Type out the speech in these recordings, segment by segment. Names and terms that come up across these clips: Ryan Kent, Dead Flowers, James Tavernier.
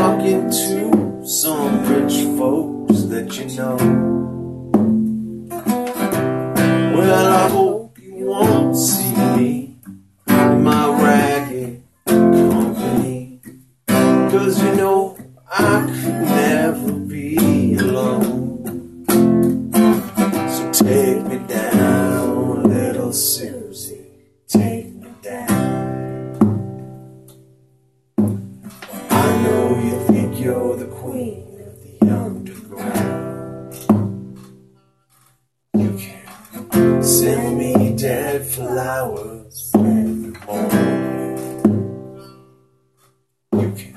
talking to some rich folks that you know. Well, I hope you won't see me in my ragged company, 'cause you know I could never be alone. So take me down, little Susie, take me down. I know you think you're the queen of the underground. You can send me dead flowers every morning. You can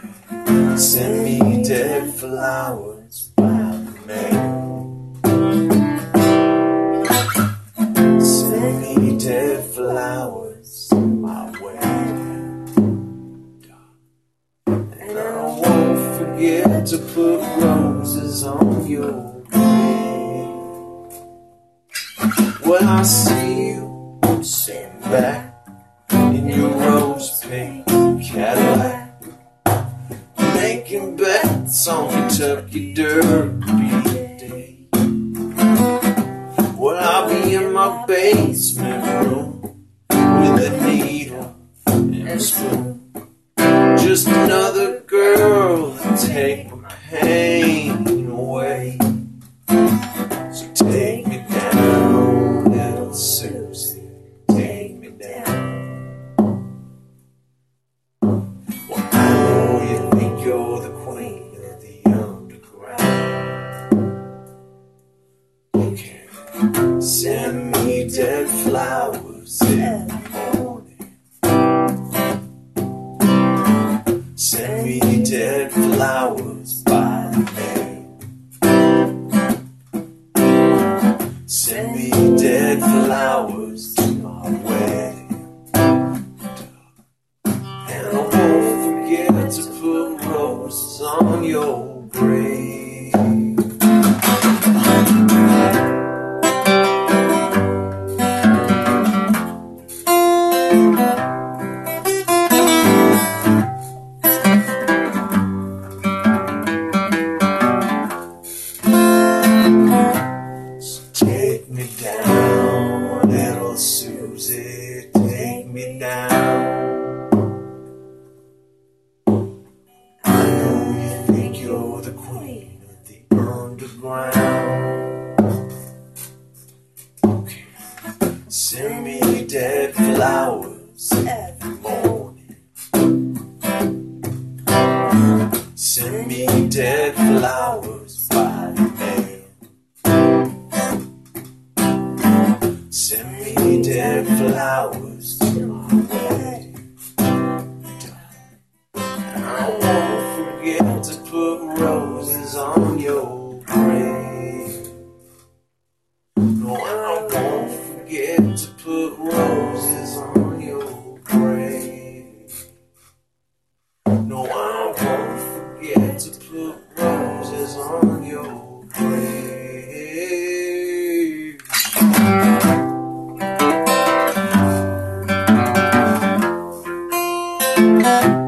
send me dead flowers by the mail. Send me dead flowers my way, and I won't forget to put roses on your grave. When I see you sitting back in your rose pink Cadillac, making bets on Kentucky Derby Day. Well, I'll be in my basement room with a needle and a spoon, just another girl to take my pain away. So take me down, little Susie, take me down. You're the queen of the underground. You can send me dead flowers every morning. Send me dead flowers by the mail. Send me dead flowers to my wedding, and I won't forget to put roses on your grave. Send me dead flowers every morning. Send me dead flowers by the mail. Send me dead flowers to my wedding, and I won't forget to put roses on your grave. No, I won't forget to put roses on your grave. No, I won't forget to put roses on your grave.